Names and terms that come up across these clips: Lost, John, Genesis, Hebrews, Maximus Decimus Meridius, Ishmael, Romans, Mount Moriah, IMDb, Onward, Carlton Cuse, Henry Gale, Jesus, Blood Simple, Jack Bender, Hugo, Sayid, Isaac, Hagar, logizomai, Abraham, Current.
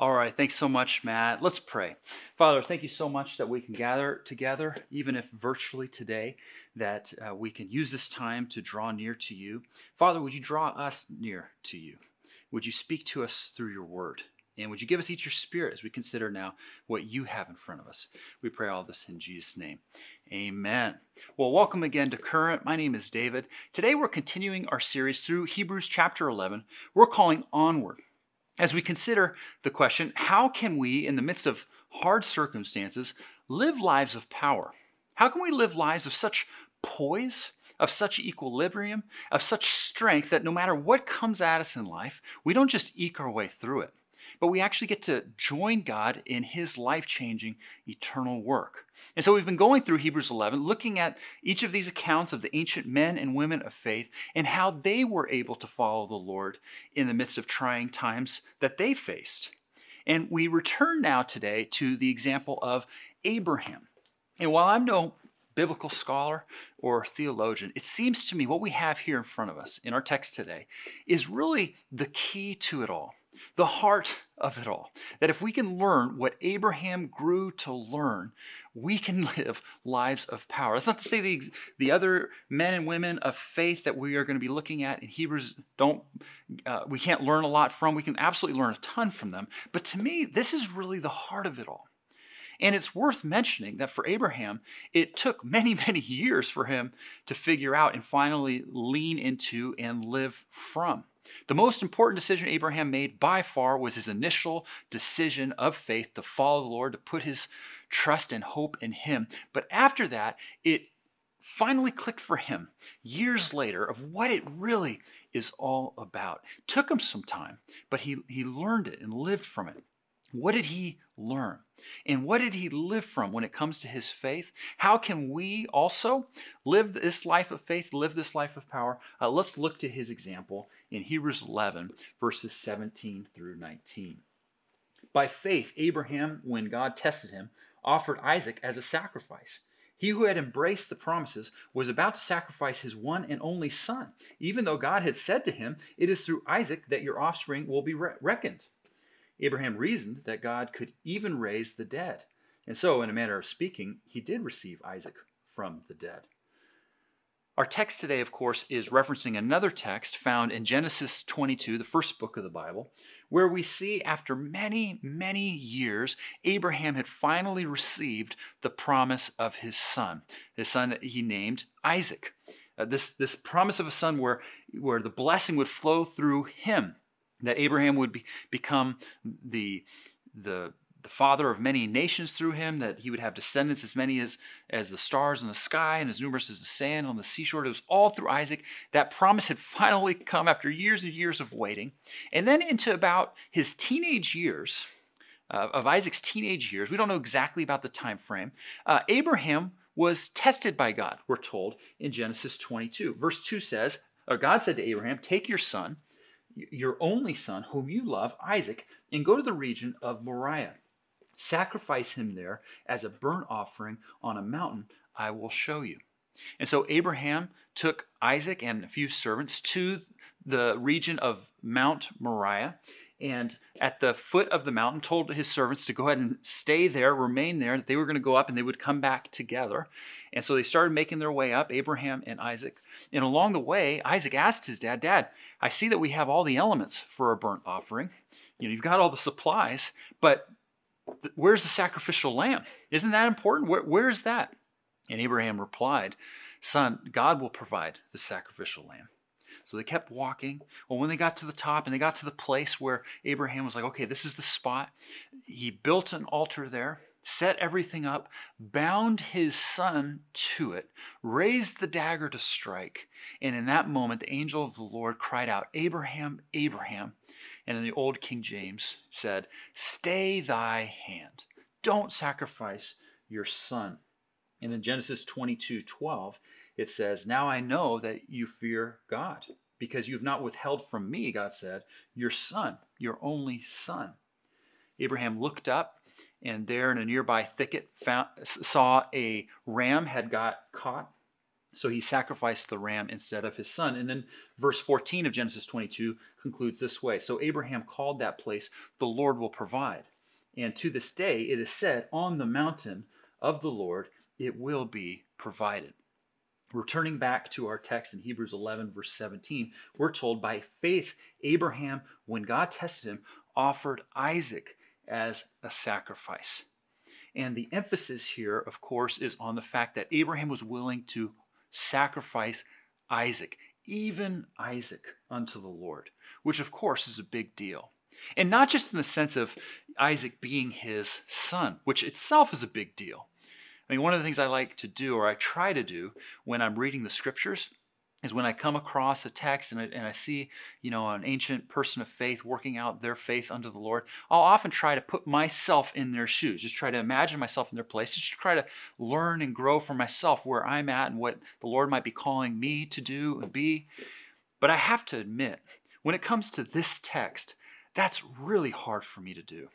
All right, thanks so much, Matt. Let's pray. Father, thank you so much that we can gather together, even if virtually today, that we can use this time to draw near to you. Father, would you draw us near to you? Would you speak to us through your word? And would you give us each your spirit as we consider now what you have in front of us? We pray all this in Jesus' name. Amen. Well, welcome again to Current. My name is David. Today we're continuing our series through Hebrews chapter 11. We're calling Onward, as we consider the question, how can we, in the midst of hard circumstances, live lives of power? How can we live lives of such poise, of such equilibrium, of such strength that no matter what comes at us in life, we don't just eke our way through it, but we actually get to join God in his life-changing, eternal work. And so we've been going through Hebrews 11, looking at each of these accounts of the ancient men and women of faith and how they were able to follow the Lord in the midst of trying times that they faced. And we return now today to the example of Abraham. And while I'm no biblical scholar or theologian, it seems to me what we have here in front of us in our text today is really the key to it all. The heart of it all, that if we can learn what Abraham grew to learn, we can live lives of power. That's not to say the other men and women of faith that we are going to be looking at in Hebrews we can't learn a lot from. We can absolutely learn a ton from them. But to me, this is really the heart of it all. And it's worth mentioning that for Abraham, it took many, many years for him to figure out and finally lean into and live from. The most important decision Abraham made by far was his initial decision of faith to follow the Lord, to put his trust and hope in him. But after that, it finally clicked for him years later of what it really is all about. It took him some time, but he learned it and lived from it. What did he learn? And what did he live from when it comes to his faith? How can we also live this life of faith, live this life of power? Let's look to his example in Hebrews 11, verses 17 through 19. By faith, Abraham, when God tested him, offered Isaac as a sacrifice. He who had embraced the promises was about to sacrifice his one and only son, even though God had said to him, "It is through Isaac that your offspring will be reckoned." Abraham reasoned that God could even raise the dead. And so, in a manner of speaking, he did receive Isaac from the dead. Our text today, of course, is referencing another text found in Genesis 22, the first book of the Bible, where we see after many, many years, Abraham had finally received the promise of his son that he named Isaac. This promise of a son where the blessing would flow through him, that Abraham would become the father of many nations through him, that he would have descendants as many as the stars in the sky and as numerous as the sand on the seashore. It was all through Isaac. That promise had finally come after years and years of waiting. And then into about his teenage years, of Isaac's teenage years, we don't know exactly about the time frame, Abraham was tested by God, we're told, in Genesis 22. Verse 2 says, or God said to Abraham, "Take your son, your only son, whom you love, Isaac, and go to the region of Moriah. Sacrifice him there as a burnt offering on a mountain I will show you." And so Abraham took Isaac and a few servants to the region of Mount Moriah, and at the foot of the mountain told his servants to go ahead and stay there, remain there, that they were going to go up and they would come back together. And so they started making their way up, Abraham and Isaac. And along the way, Isaac asked his dad, "Dad, I see that we have all the elements for a burnt offering. You know, you've got all the supplies, but where's the sacrificial lamb? Isn't that important? Where is that?" And Abraham replied, "Son, God will provide the sacrificial lamb." So they kept walking. Well, when they got to the top and they got to the place where Abraham was like, "Okay, this is the spot," he built an altar there, set everything up, bound his son to it, raised the dagger to strike. And in that moment, the angel of the Lord cried out, "Abraham, Abraham." And in the old King James said, "Stay thy hand. Don't sacrifice your son." And in Genesis 22:12, it says, "Now I know that you fear God, because you have not withheld from me," God said, "your son, your only son." Abraham looked up, and there in a nearby thicket saw a ram had got caught. So he sacrificed the ram instead of his son. And then verse 14 of Genesis 22 concludes this way. So Abraham called that place, the Lord will provide. And to this day it is said, on the mountain of the Lord it will be provided. Returning back to our text in Hebrews 11, verse 17, we're told by faith, Abraham, when God tested him, offered Isaac as a sacrifice. And the emphasis here, of course, is on the fact that Abraham was willing to sacrifice Isaac, even Isaac, unto the Lord, which of course is a big deal. And not just in the sense of Isaac being his son, which itself is a big deal. I mean, one of the things I like to do, or I try to do when I'm reading the scriptures, is when I come across a text and I see, an ancient person of faith working out their faith unto the Lord, I'll often try to put myself in their shoes, just try to imagine myself in their place, just try to learn and grow for myself where I'm at and what the Lord might be calling me to do and be. But I have to admit, when it comes to this text, that's really hard for me to do.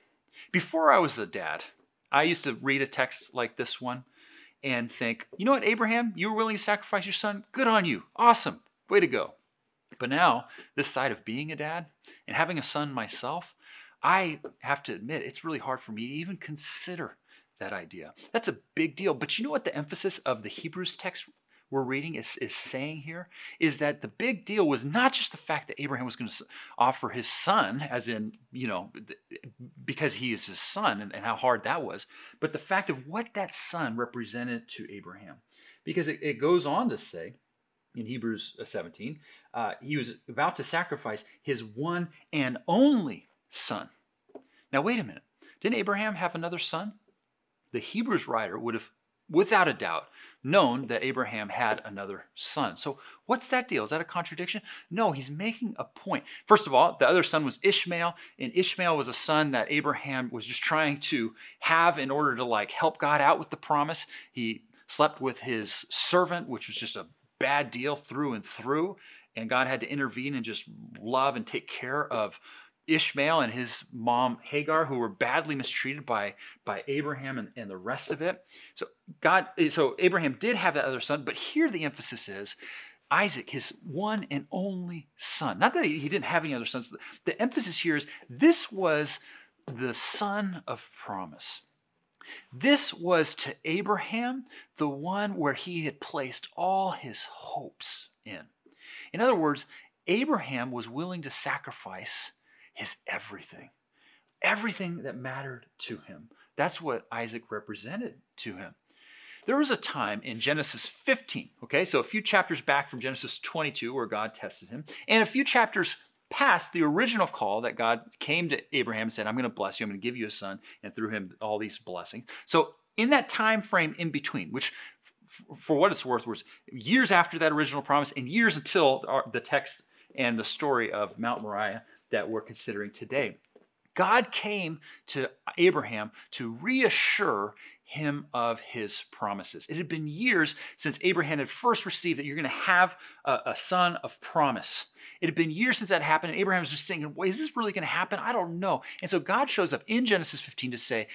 Before I was a dad, I used to read a text like this one and think, you know what, Abraham, you were willing to sacrifice your son. Good on you. Awesome. Way to go. But now, this side of being a dad and having a son myself, I have to admit, it's really hard for me to even consider that idea. That's a big deal. But you know what the emphasis of the Hebrews text we're reading is saying here? Is that the big deal was not just the fact that Abraham was going to offer his son, as in, because he is his son and how hard that was, but the fact of what that son represented to Abraham. Because it goes on to say in Hebrews 17, he was about to sacrifice his one and only son. Now, wait a minute. Didn't Abraham have another son? The Hebrews writer would have without a doubt, known that Abraham had another son. So what's that deal? Is that a contradiction? No, he's making a point. First of all, the other son was Ishmael, and Ishmael was a son that Abraham was just trying to have in order to help God out with the promise. He slept with his servant, which was just a bad deal through and through, and God had to intervene and just love and take care of Ishmael and his mom Hagar, who were badly mistreated by Abraham and the rest of it. So Abraham did have that other son, but here the emphasis is Isaac, his one and only son. Not that he didn't have any other sons. The emphasis here is this was the son of promise. This was to Abraham the one where he had placed all his hopes in. In other words, Abraham was willing to sacrifice his everything. Everything that mattered to him. That's what Isaac represented to him. There was a time in Genesis 15, so a few chapters back from Genesis 22 where God tested him, and a few chapters past the original call that God came to Abraham and said, I'm going to bless you, I'm going to give you a son, and through him all these blessings. So in that time frame in between, which for what it's worth was years after that original promise and years until the text and the story of Mount Moriah that we're considering today. God came to Abraham to reassure him of his promises. It had been years since Abraham had first received that you're going to have a son of promise. It had been years since that happened, and Abraham was just thinking, well, is this really going to happen? I don't know. And so God shows up in Genesis 15 to say,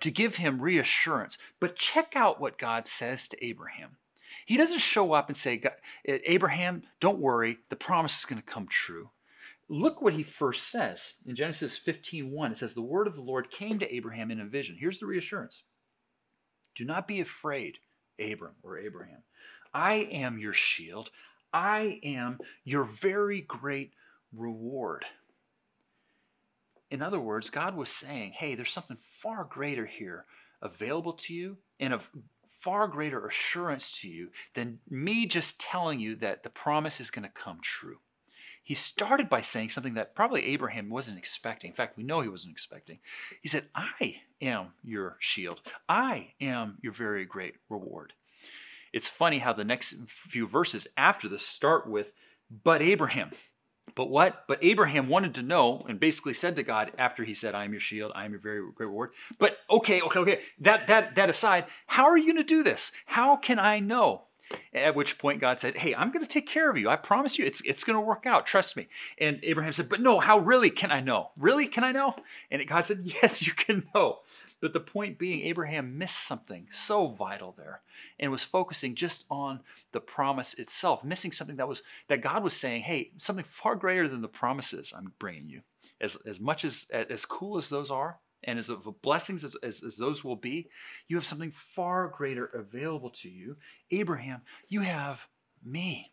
to give him reassurance. But check out what God says to Abraham. He doesn't show up and say, Abraham, don't worry, the promise is going to come true. Look what he first says in Genesis 15:1. It says, the word of the Lord came to Abraham in a vision. Here's the reassurance. Do not be afraid, Abram or Abraham. I am your shield. I am your very great reward. In other words, God was saying, hey, there's something far greater here available to you and of far greater assurance to you than me just telling you that the promise is going to come true. He started by saying something that probably Abraham wasn't expecting. In fact, we know he wasn't expecting. He said, I am your shield. I am your very great reward. It's funny how the next few verses after this start with, but Abraham. But what? But Abraham wanted to know and basically said to God after he said, I am your shield, I am your very great reward. But okay, that aside, how are you going to do this? How can I know? At which point God said, hey, I'm going to take care of you. I promise you it's going to work out. Trust me. And Abraham said, but no, how really can I know? Really, can I know? And God said, yes, you can know. But the point being, Abraham missed something so vital there and was focusing just on the promise itself, missing something that God was saying, hey, something far greater than the promises I'm bringing you. As much as cool as those are, and as of blessings as those will be, you have something far greater available to you. Abraham, you have me,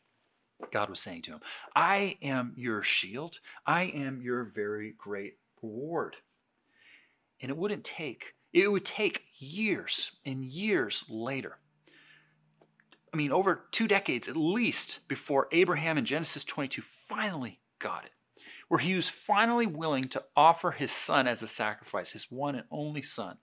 God was saying to him. I am your shield. I am your very great reward. And it would take years and years later. I mean, over 2 decades at least before Abraham in Genesis 22 finally got it, where he was finally willing to offer his son as a sacrifice, his one and only son,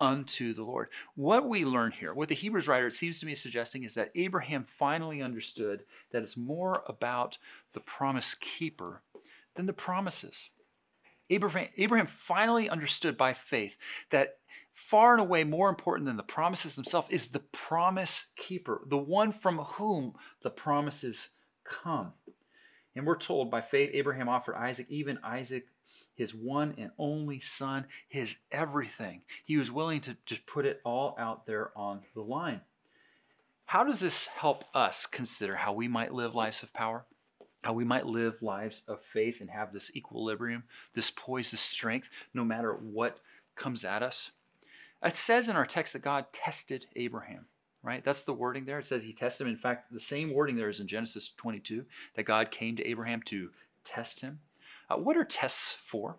unto the Lord. What we learn here, what the Hebrews writer, it seems to me, is suggesting is that Abraham finally understood that it's more about the promise keeper than the promises. Abraham finally understood by faith that far and away more important than the promises themselves is the promise keeper, the one from whom the promises come. And we're told by faith, Abraham offered Isaac, even Isaac, his one and only son, his everything. He was willing to just put it all out there on the line. How does this help us consider how we might live lives of power? How we might live lives of faith and have this equilibrium, this poise, this strength, no matter what comes at us? It says in our text that God tested Abraham. Right? That's the wording there. It says he tested him. In fact, the same wording there is in Genesis 22, that God came to Abraham to test him. What are tests for?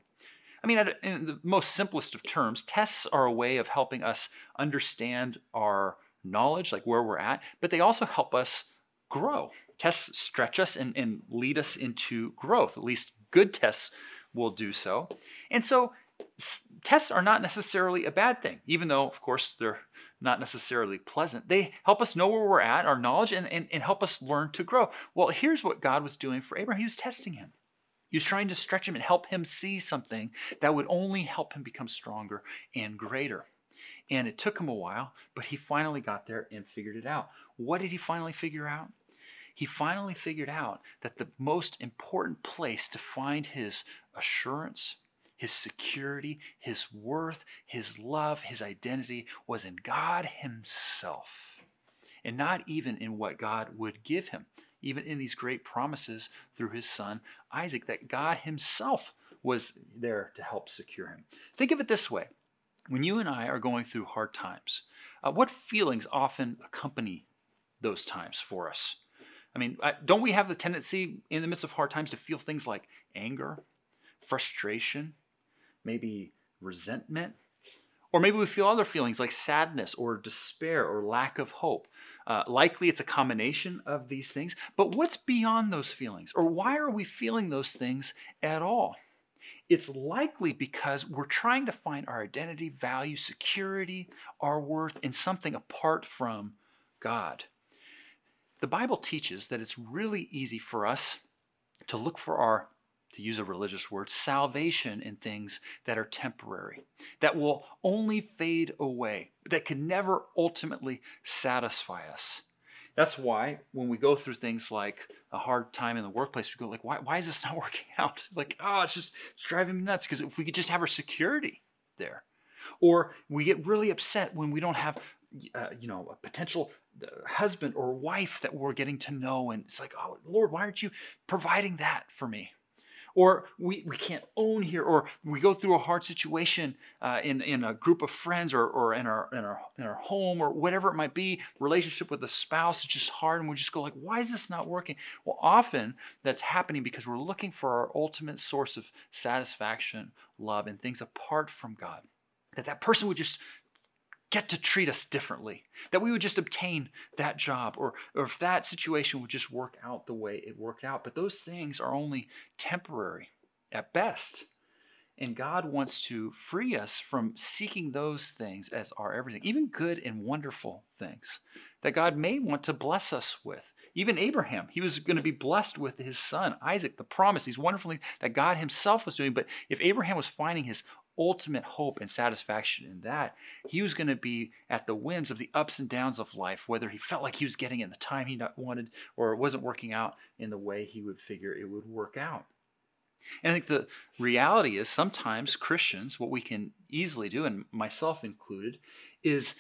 I mean, in the most simplest of terms, tests are a way of helping us understand our knowledge, like where we're at, but they also help us grow. Tests stretch us and lead us into growth. At least good tests will do so. And so tests are not necessarily a bad thing, even though, of course, they're not necessarily pleasant. They help us know where we're at, our knowledge, and help us learn to grow. Well, here's what God was doing for Abraham. He was testing him. He was trying to stretch him and help him see something that would only help him become stronger and greater. And it took him a while, but he finally got there and figured it out. What did he finally figure out? He finally figured out that the most important place to find his assurance, his security, his worth, his love, his identity was in God himself, and not even in what God would give him, even in these great promises through his son Isaac, that God himself was there to help secure him. Think of it this way. When you and I are going through hard times, what feelings often accompany those times for us? I mean, don't we have the tendency in the midst of hard times to feel things like anger, frustration, maybe resentment, or maybe we feel other feelings like sadness or despair or lack of hope. Likely it's a combination of these things, but what's beyond those feelings, or why are we feeling those things at all? It's likely because we're trying to find our identity, value, security, our worth in something apart from God. The Bible teaches that it's really easy for us to look for our, to use a religious word, salvation in things that are temporary, that will only fade away, that can never ultimately satisfy us. That's why when we go through things like a hard time in the workplace, we go like, why is this not working out? Like, it's driving me nuts, because if we could just have our security there. Or we get really upset when we don't have a potential husband or wife that we're getting to know, and it's like, oh, Lord, why aren't you providing that for me? Or we can't own here, or we go through a hard situation in a group of friends, or in our home, or whatever it might be, relationship with a spouse is just hard, and we just go like, why is this not working? Well, often that's happening because we're looking for our ultimate source of satisfaction, love, and things apart from God. That person would just get to treat us differently, that we would just obtain that job, or if that situation would just work out the way it worked out. But those things are only temporary at best. And God wants to free us from seeking those things as our everything, even good and wonderful things that God may want to bless us with. Even Abraham, he was going to be blessed with his son, Isaac, the promise, these wonderful things that God himself was doing. But if Abraham was finding his ultimate hope and satisfaction in that. He was going to be at the whims of the ups and downs of life, whether he felt like he was getting it in the time he wanted or it wasn't working out in the way he would figure it would work out. And I think the reality is sometimes Christians, what we can easily do, and myself included, is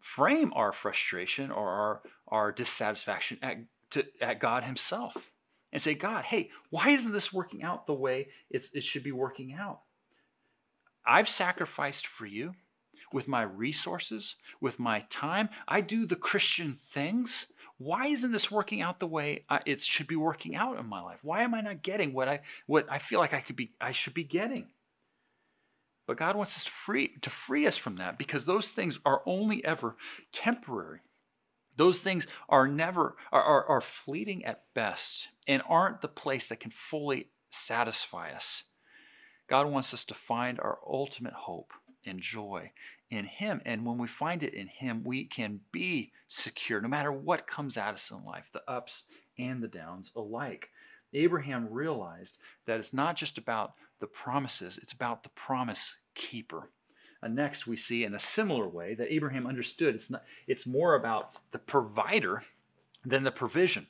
frame our frustration or our dissatisfaction at God himself and say, God, hey, why isn't this working out the way it should be working out? I've sacrificed for you with my resources, with my time. I do the Christian things. Why isn't this working out the way it should be working out in my life? Why am I not getting what I feel like I should be getting? But God wants us to free us from that, because those things are only ever temporary. Those things are never are fleeting at best and aren't the place that can fully satisfy us. God wants us to find our ultimate hope and joy in him. And when we find it in him, we can be secure no matter what comes at us in life, the ups and the downs alike. Abraham realized that it's not just about the promises, it's about the promise keeper. And next we see in a similar way that Abraham understood it's more about the provider than the provision.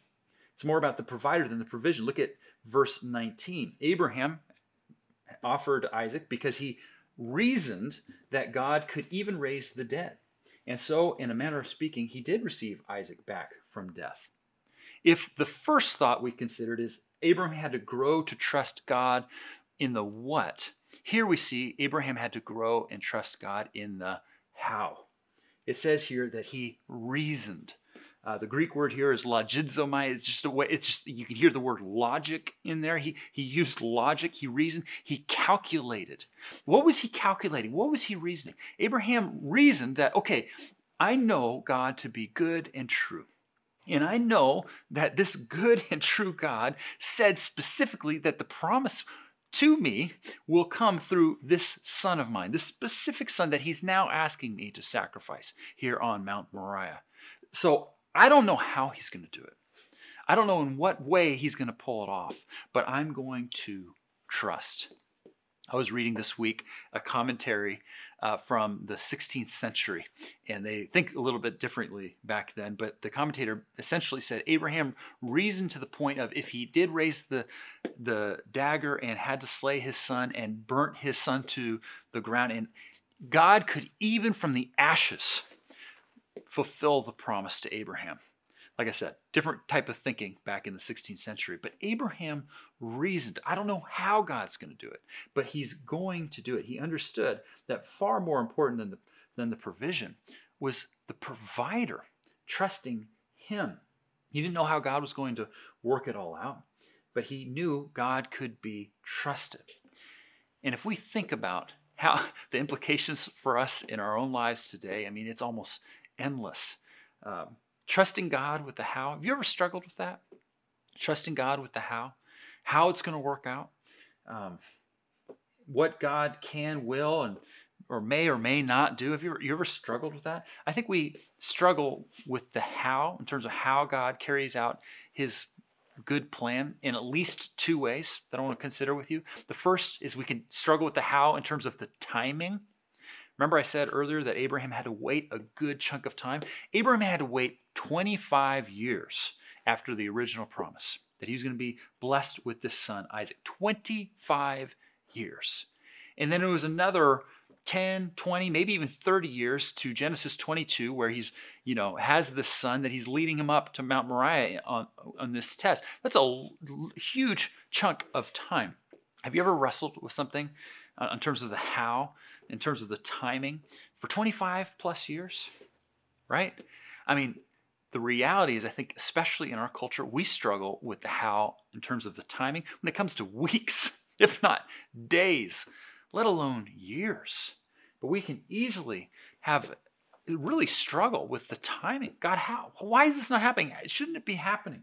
It's more about the provider than the provision. Look at verse 19. Abraham offered Isaac because he reasoned that God could even raise the dead. And so, in a manner of speaking, he did receive Isaac back from death. If the first thought we considered is Abraham had to grow to trust God in the what, here we see Abraham had to grow and trust God in the how. It says here that he reasoned. The Greek word here is logizomai. It's just a way. It's just, you can hear the word logic in there. He used logic. He reasoned. He calculated. What was he calculating? What was he reasoning? Abraham reasoned that, okay, I know God to be good and true. And I know that this good and true God said specifically that the promise to me will come through this son of mine, this specific son that he's now asking me to sacrifice here on Mount Moriah. So I don't know how he's going to do it. I don't know in what way he's going to pull it off, but I'm going to trust. I was reading this week a commentary from the 16th century, and they think a little bit differently back then, but the commentator essentially said Abraham reasoned to the point of if he did raise the dagger and had to slay his son and burnt his son to the ground, and God could even from the ashes fulfill the promise to Abraham. Like I said, different type of thinking back in the 16th century. But Abraham reasoned, I don't know how God's going to do it, but he's going to do it. He understood that far more important than the provision was the provider, trusting him. He didn't know how God was going to work it all out, but he knew God could be trusted. And if we think about how the implications for us in our own lives today, I mean, it's almost endless. Trusting God with the how. Have you ever struggled with that? Trusting God with the how it's going to work out, what God can, will, and or may not do. Have you ever struggled with that? I think we struggle with the how in terms of how God carries out his good plan in at least two ways that I want to consider with you. The first is we can struggle with the how in terms of the timing. Remember I said earlier that Abraham had to wait a good chunk of time? Abraham had to wait 25 years after the original promise that he was going to be blessed with this son, Isaac. 25 years. And then it was another 10, 20, maybe even 30 years to Genesis 22 where he's, has this son that he's leading him up to Mount Moriah on this test. That's a huge chunk of time. Have you ever wrestled with something in terms of the how, in terms of the timing, for 25 plus years, right? I mean, the reality is, I think, especially in our culture, we struggle with the how in terms of the timing when it comes to weeks, if not days, let alone years. But we can easily really struggle with the timing. God, how? Why is this not happening? Shouldn't it be happening?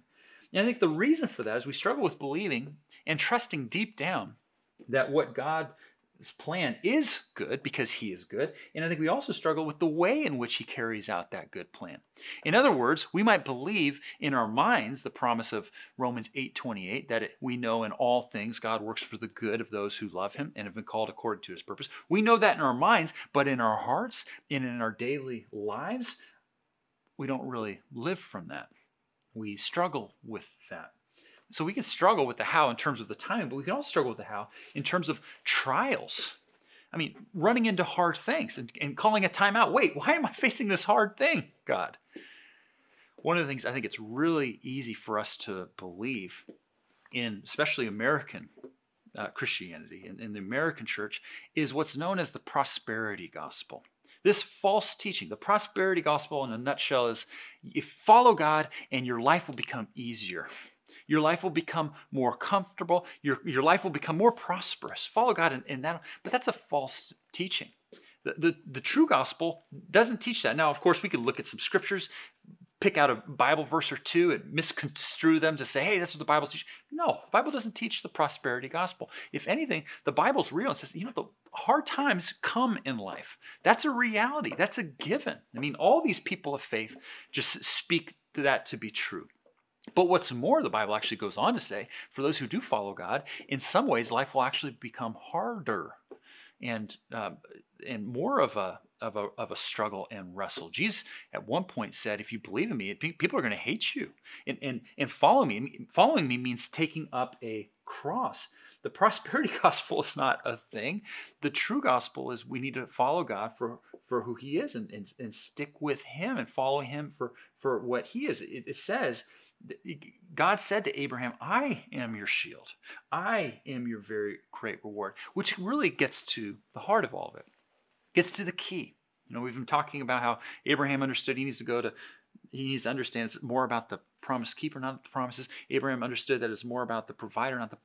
And I think the reason for that is we struggle with believing and trusting deep down that what God His plan is good because he is good. And I think we also struggle with the way in which he carries out that good plan. In other words, we might believe in our minds the promise of Romans 8:28, that we know in all things God works for the good of those who love him and have been called according to his purpose. We know that in our minds, but in our hearts and in our daily lives, we don't really live from that. We struggle with that. So we can struggle with the how in terms of the timing, but we can also struggle with the how in terms of trials. I mean, running into hard things and calling a timeout. Wait, why am I facing this hard thing, God? One of the things I think it's really easy for us to believe in, especially American Christianity and in the American church, is what's known as the prosperity gospel. This false teaching, the prosperity gospel in a nutshell, is you follow God and your life will become easier. Your life will become more comfortable. Your life will become more prosperous. Follow God in that. But that's a false teaching. The true gospel doesn't teach that. Now, of course, we could look at some scriptures, pick out a Bible verse or two and misconstrue them to say, hey, that's what the Bible teaches. No, the Bible doesn't teach the prosperity gospel. If anything, the Bible's real and says, the hard times come in life. That's a reality. That's a given. I mean, all these people of faith just speak to that to be true. But what's more, the Bible actually goes on to say, for those who do follow God, in some ways, life will actually become harder and more of a struggle and wrestle. Jesus at one point said, if you believe in me, people are going to hate you. And follow me. Following me means taking up a cross. The prosperity gospel is not a thing. The true gospel is we need to follow God for who he is and stick with him and follow him for what he is. It says, God said to Abraham, I am your shield. I am your very great reward, which really gets to the heart of all of it. Gets to the key. We've been talking about how Abraham understood he needs to understand it's more about the promise keeper, not the promises. Abraham understood that it's more about the provider, not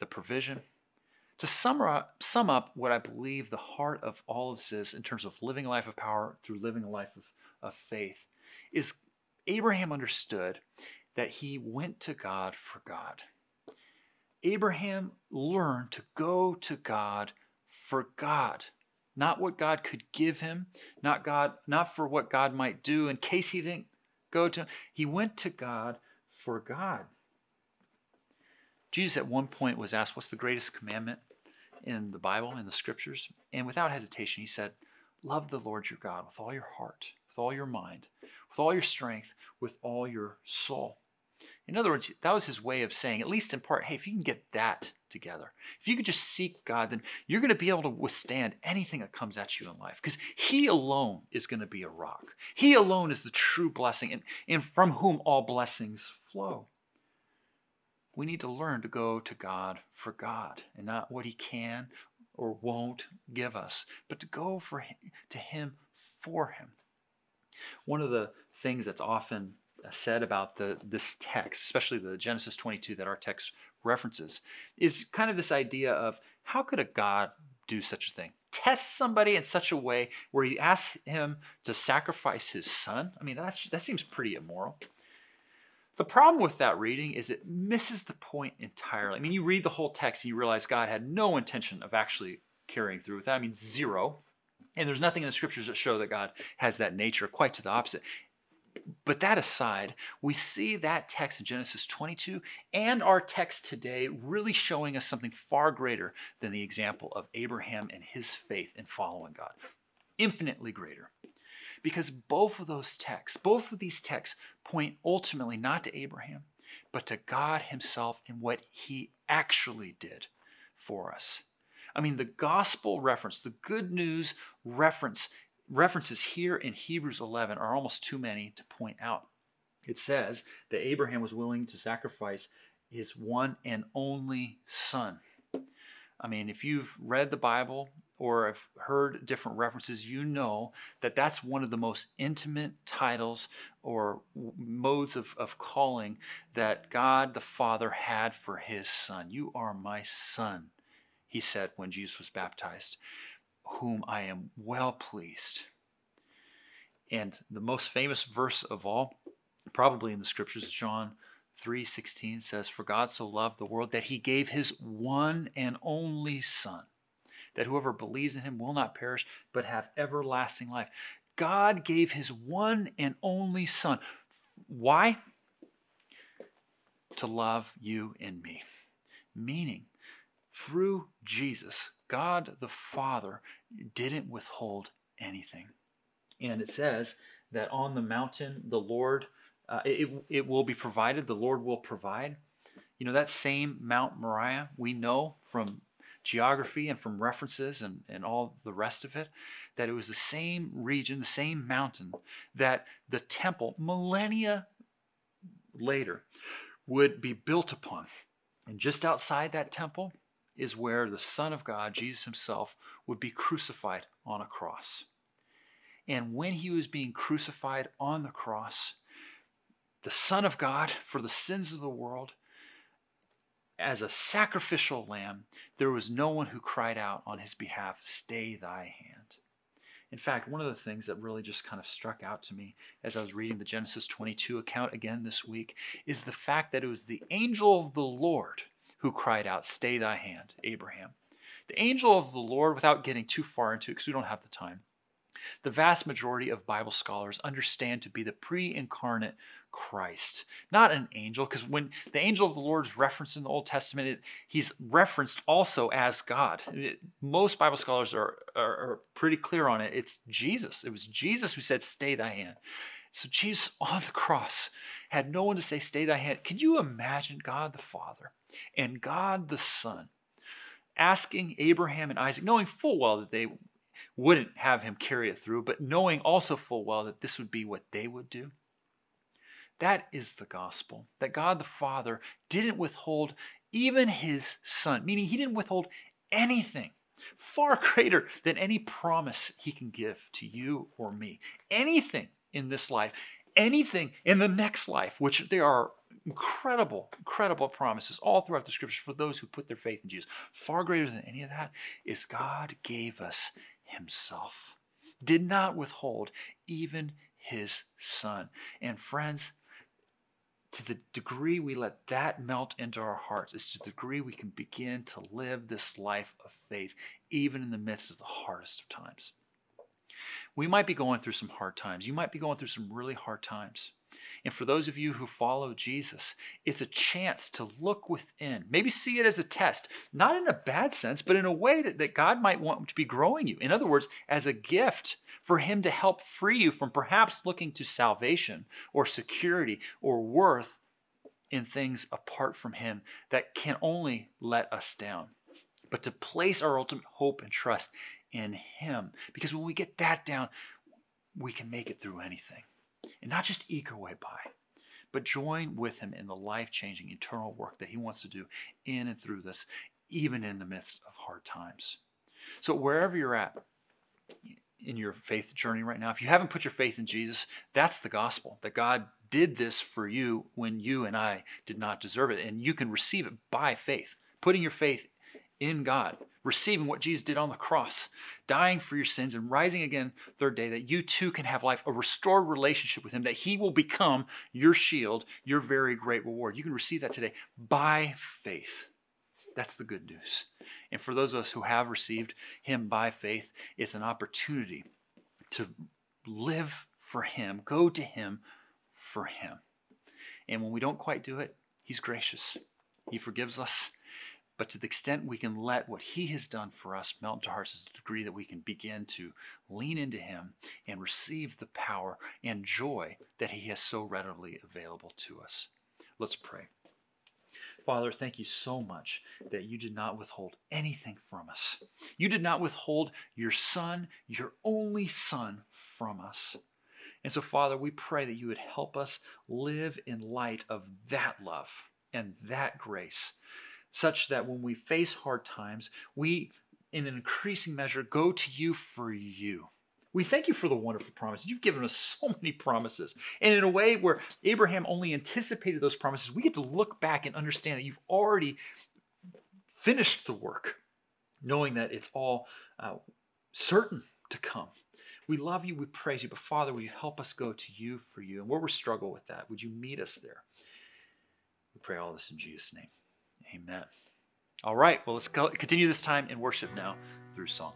the provision. To sum up what I believe the heart of all of this is in terms of living a life of power through living a life of faith is Abraham understood that he went to God for God. Abraham learned to go to God for God, not what God could give him, not for what God might do in case he didn't go to him. He went to God for God. Jesus at one point was asked, what's the greatest commandment in the Bible, in the scriptures? And without hesitation, he said, love the Lord your God with all your heart, with all your mind, with all your strength, with all your soul. In other words, that was his way of saying, at least in part, hey, if you can get that together, if you could just seek God, then you're going to be able to withstand anything that comes at you in life because he alone is going to be a rock. He alone is the true blessing and from whom all blessings flow. We need to learn to go to God for God and not what he can or won't give us, but to go to him for him. One of the things that's often said about this text, especially the Genesis 22 that our text references, is kind of this idea of how could a God do such a thing? Test somebody in such a way where you ask him to sacrifice his son? I mean, that seems pretty immoral. The problem with that reading is it misses the point entirely. I mean, you read the whole text and you realize God had no intention of actually carrying through with that. I mean, zero. And there's nothing in the scriptures that show that God has that nature, quite to the opposite. But that aside, we see that text in Genesis 22 and our text today really showing us something far greater than the example of Abraham and his faith in following God. Infinitely greater. Because both of these texts point ultimately not to Abraham, but to God himself and what he actually did for us. I mean, the gospel reference, the good news references here in Hebrews 11 are almost too many to point out. It says that Abraham was willing to sacrifice his one and only son. I mean, if you've read the Bible or have heard different references, you know that that's one of the most intimate titles or modes of calling that God the Father had for his son. You are my son, he said when Jesus was baptized, whom I am well pleased. And the most famous verse of all, probably in the scriptures, John 3:16 says, for God so loved the world that he gave his one and only son, that whoever believes in him will not perish, but have everlasting life. God gave his one and only son. Why? To love you and me. Meaning, through Jesus, God the Father didn't withhold anything. And it says that on the mountain, the Lord, it will be provided. The Lord will provide. You know, that same Mount Moriah, we know from geography and from references and all the rest of it, that it was the same region, the same mountain that the temple millennia later would be built upon. And just outside that temple is where the Son of God, Jesus himself, would be crucified on a cross. And when he was being crucified on the cross, the Son of God, for the sins of the world, as a sacrificial lamb, there was no one who cried out on his behalf, "Stay thy hand." In fact, one of the things that really just kind of struck out to me as I was reading the Genesis 22 account again this week is the fact that it was the angel of the Lord who cried out, "Stay thy hand, Abraham." The angel of the Lord, without getting too far into it, because we don't have the time, the vast majority of Bible scholars understand to be the pre-incarnate Christ, not an angel, because when the angel of the Lord is referenced in the Old Testament, he's referenced also as God. Most Bible scholars are pretty clear on it. It's Jesus. It was Jesus who said, "Stay thy hand." So Jesus on the cross had no one to say, "Stay thy hand." Could you imagine God the Father and God the Son asking Abraham and Isaac, knowing full well that they wouldn't have him carry it through, but knowing also full well that this would be what they would do? That is the gospel, that God the Father didn't withhold even his son, meaning he didn't withhold anything far greater than any promise he can give to you or me. Anything in this life, anything in the next life, which there are incredible, incredible promises all throughout the scriptures for those who put their faith in Jesus. Far greater than any of that is God gave us himself, did not withhold even his son. And friends, to the degree we let that melt into our hearts is to the degree we can begin to live this life of faith, even in the midst of the hardest of times. We might be going through some hard times. You might be going through some really hard times. And for those of you who follow Jesus, it's a chance to look within, maybe see it as a test, not in a bad sense, but in a way that God might want to be growing you. In other words, as a gift for him to help free you from perhaps looking to salvation or security or worth in things apart from him that can only let us down, but to place our ultimate hope and trust in him. Because when we get that down, we can make it through anything. And not just eke our way by, but join with him in the life-changing, eternal work that he wants to do in and through this, even in the midst of hard times. So wherever you're at in your faith journey right now, if you haven't put your faith in Jesus, that's the gospel, that God did this for you when you and I did not deserve it. And you can receive it by faith, putting your faith in God, receiving what Jesus did on the cross, dying for your sins and rising again third day, that you too can have life, a restored relationship with him, that he will become your shield, your very great reward. You can receive that today by faith. That's the good news. And for those of us who have received him by faith, it's an opportunity to live for him, go to him for him. And when we don't quite do it, he's gracious. He forgives us. But to the extent we can let what he has done for us melt into our hearts is the degree that we can begin to lean into him and receive the power and joy that he has so readily available to us. Let's pray. Father, thank you so much that you did not withhold anything from us. You did not withhold your son, your only son, from us. And so, Father, we pray that you would help us live in light of that love and that grace, such that when we face hard times, we, in an increasing measure, go to you for you. We thank you for the wonderful promises. You've given us so many promises. And in a way where Abraham only anticipated those promises, we get to look back and understand that you've already finished the work, knowing that it's all certain to come. We love you, we praise you, but Father, will you help us go to you for you? And where we struggle with that, would you meet us there? We pray all this in Jesus' name. Amen. All right, well, let's continue this time in worship now through song.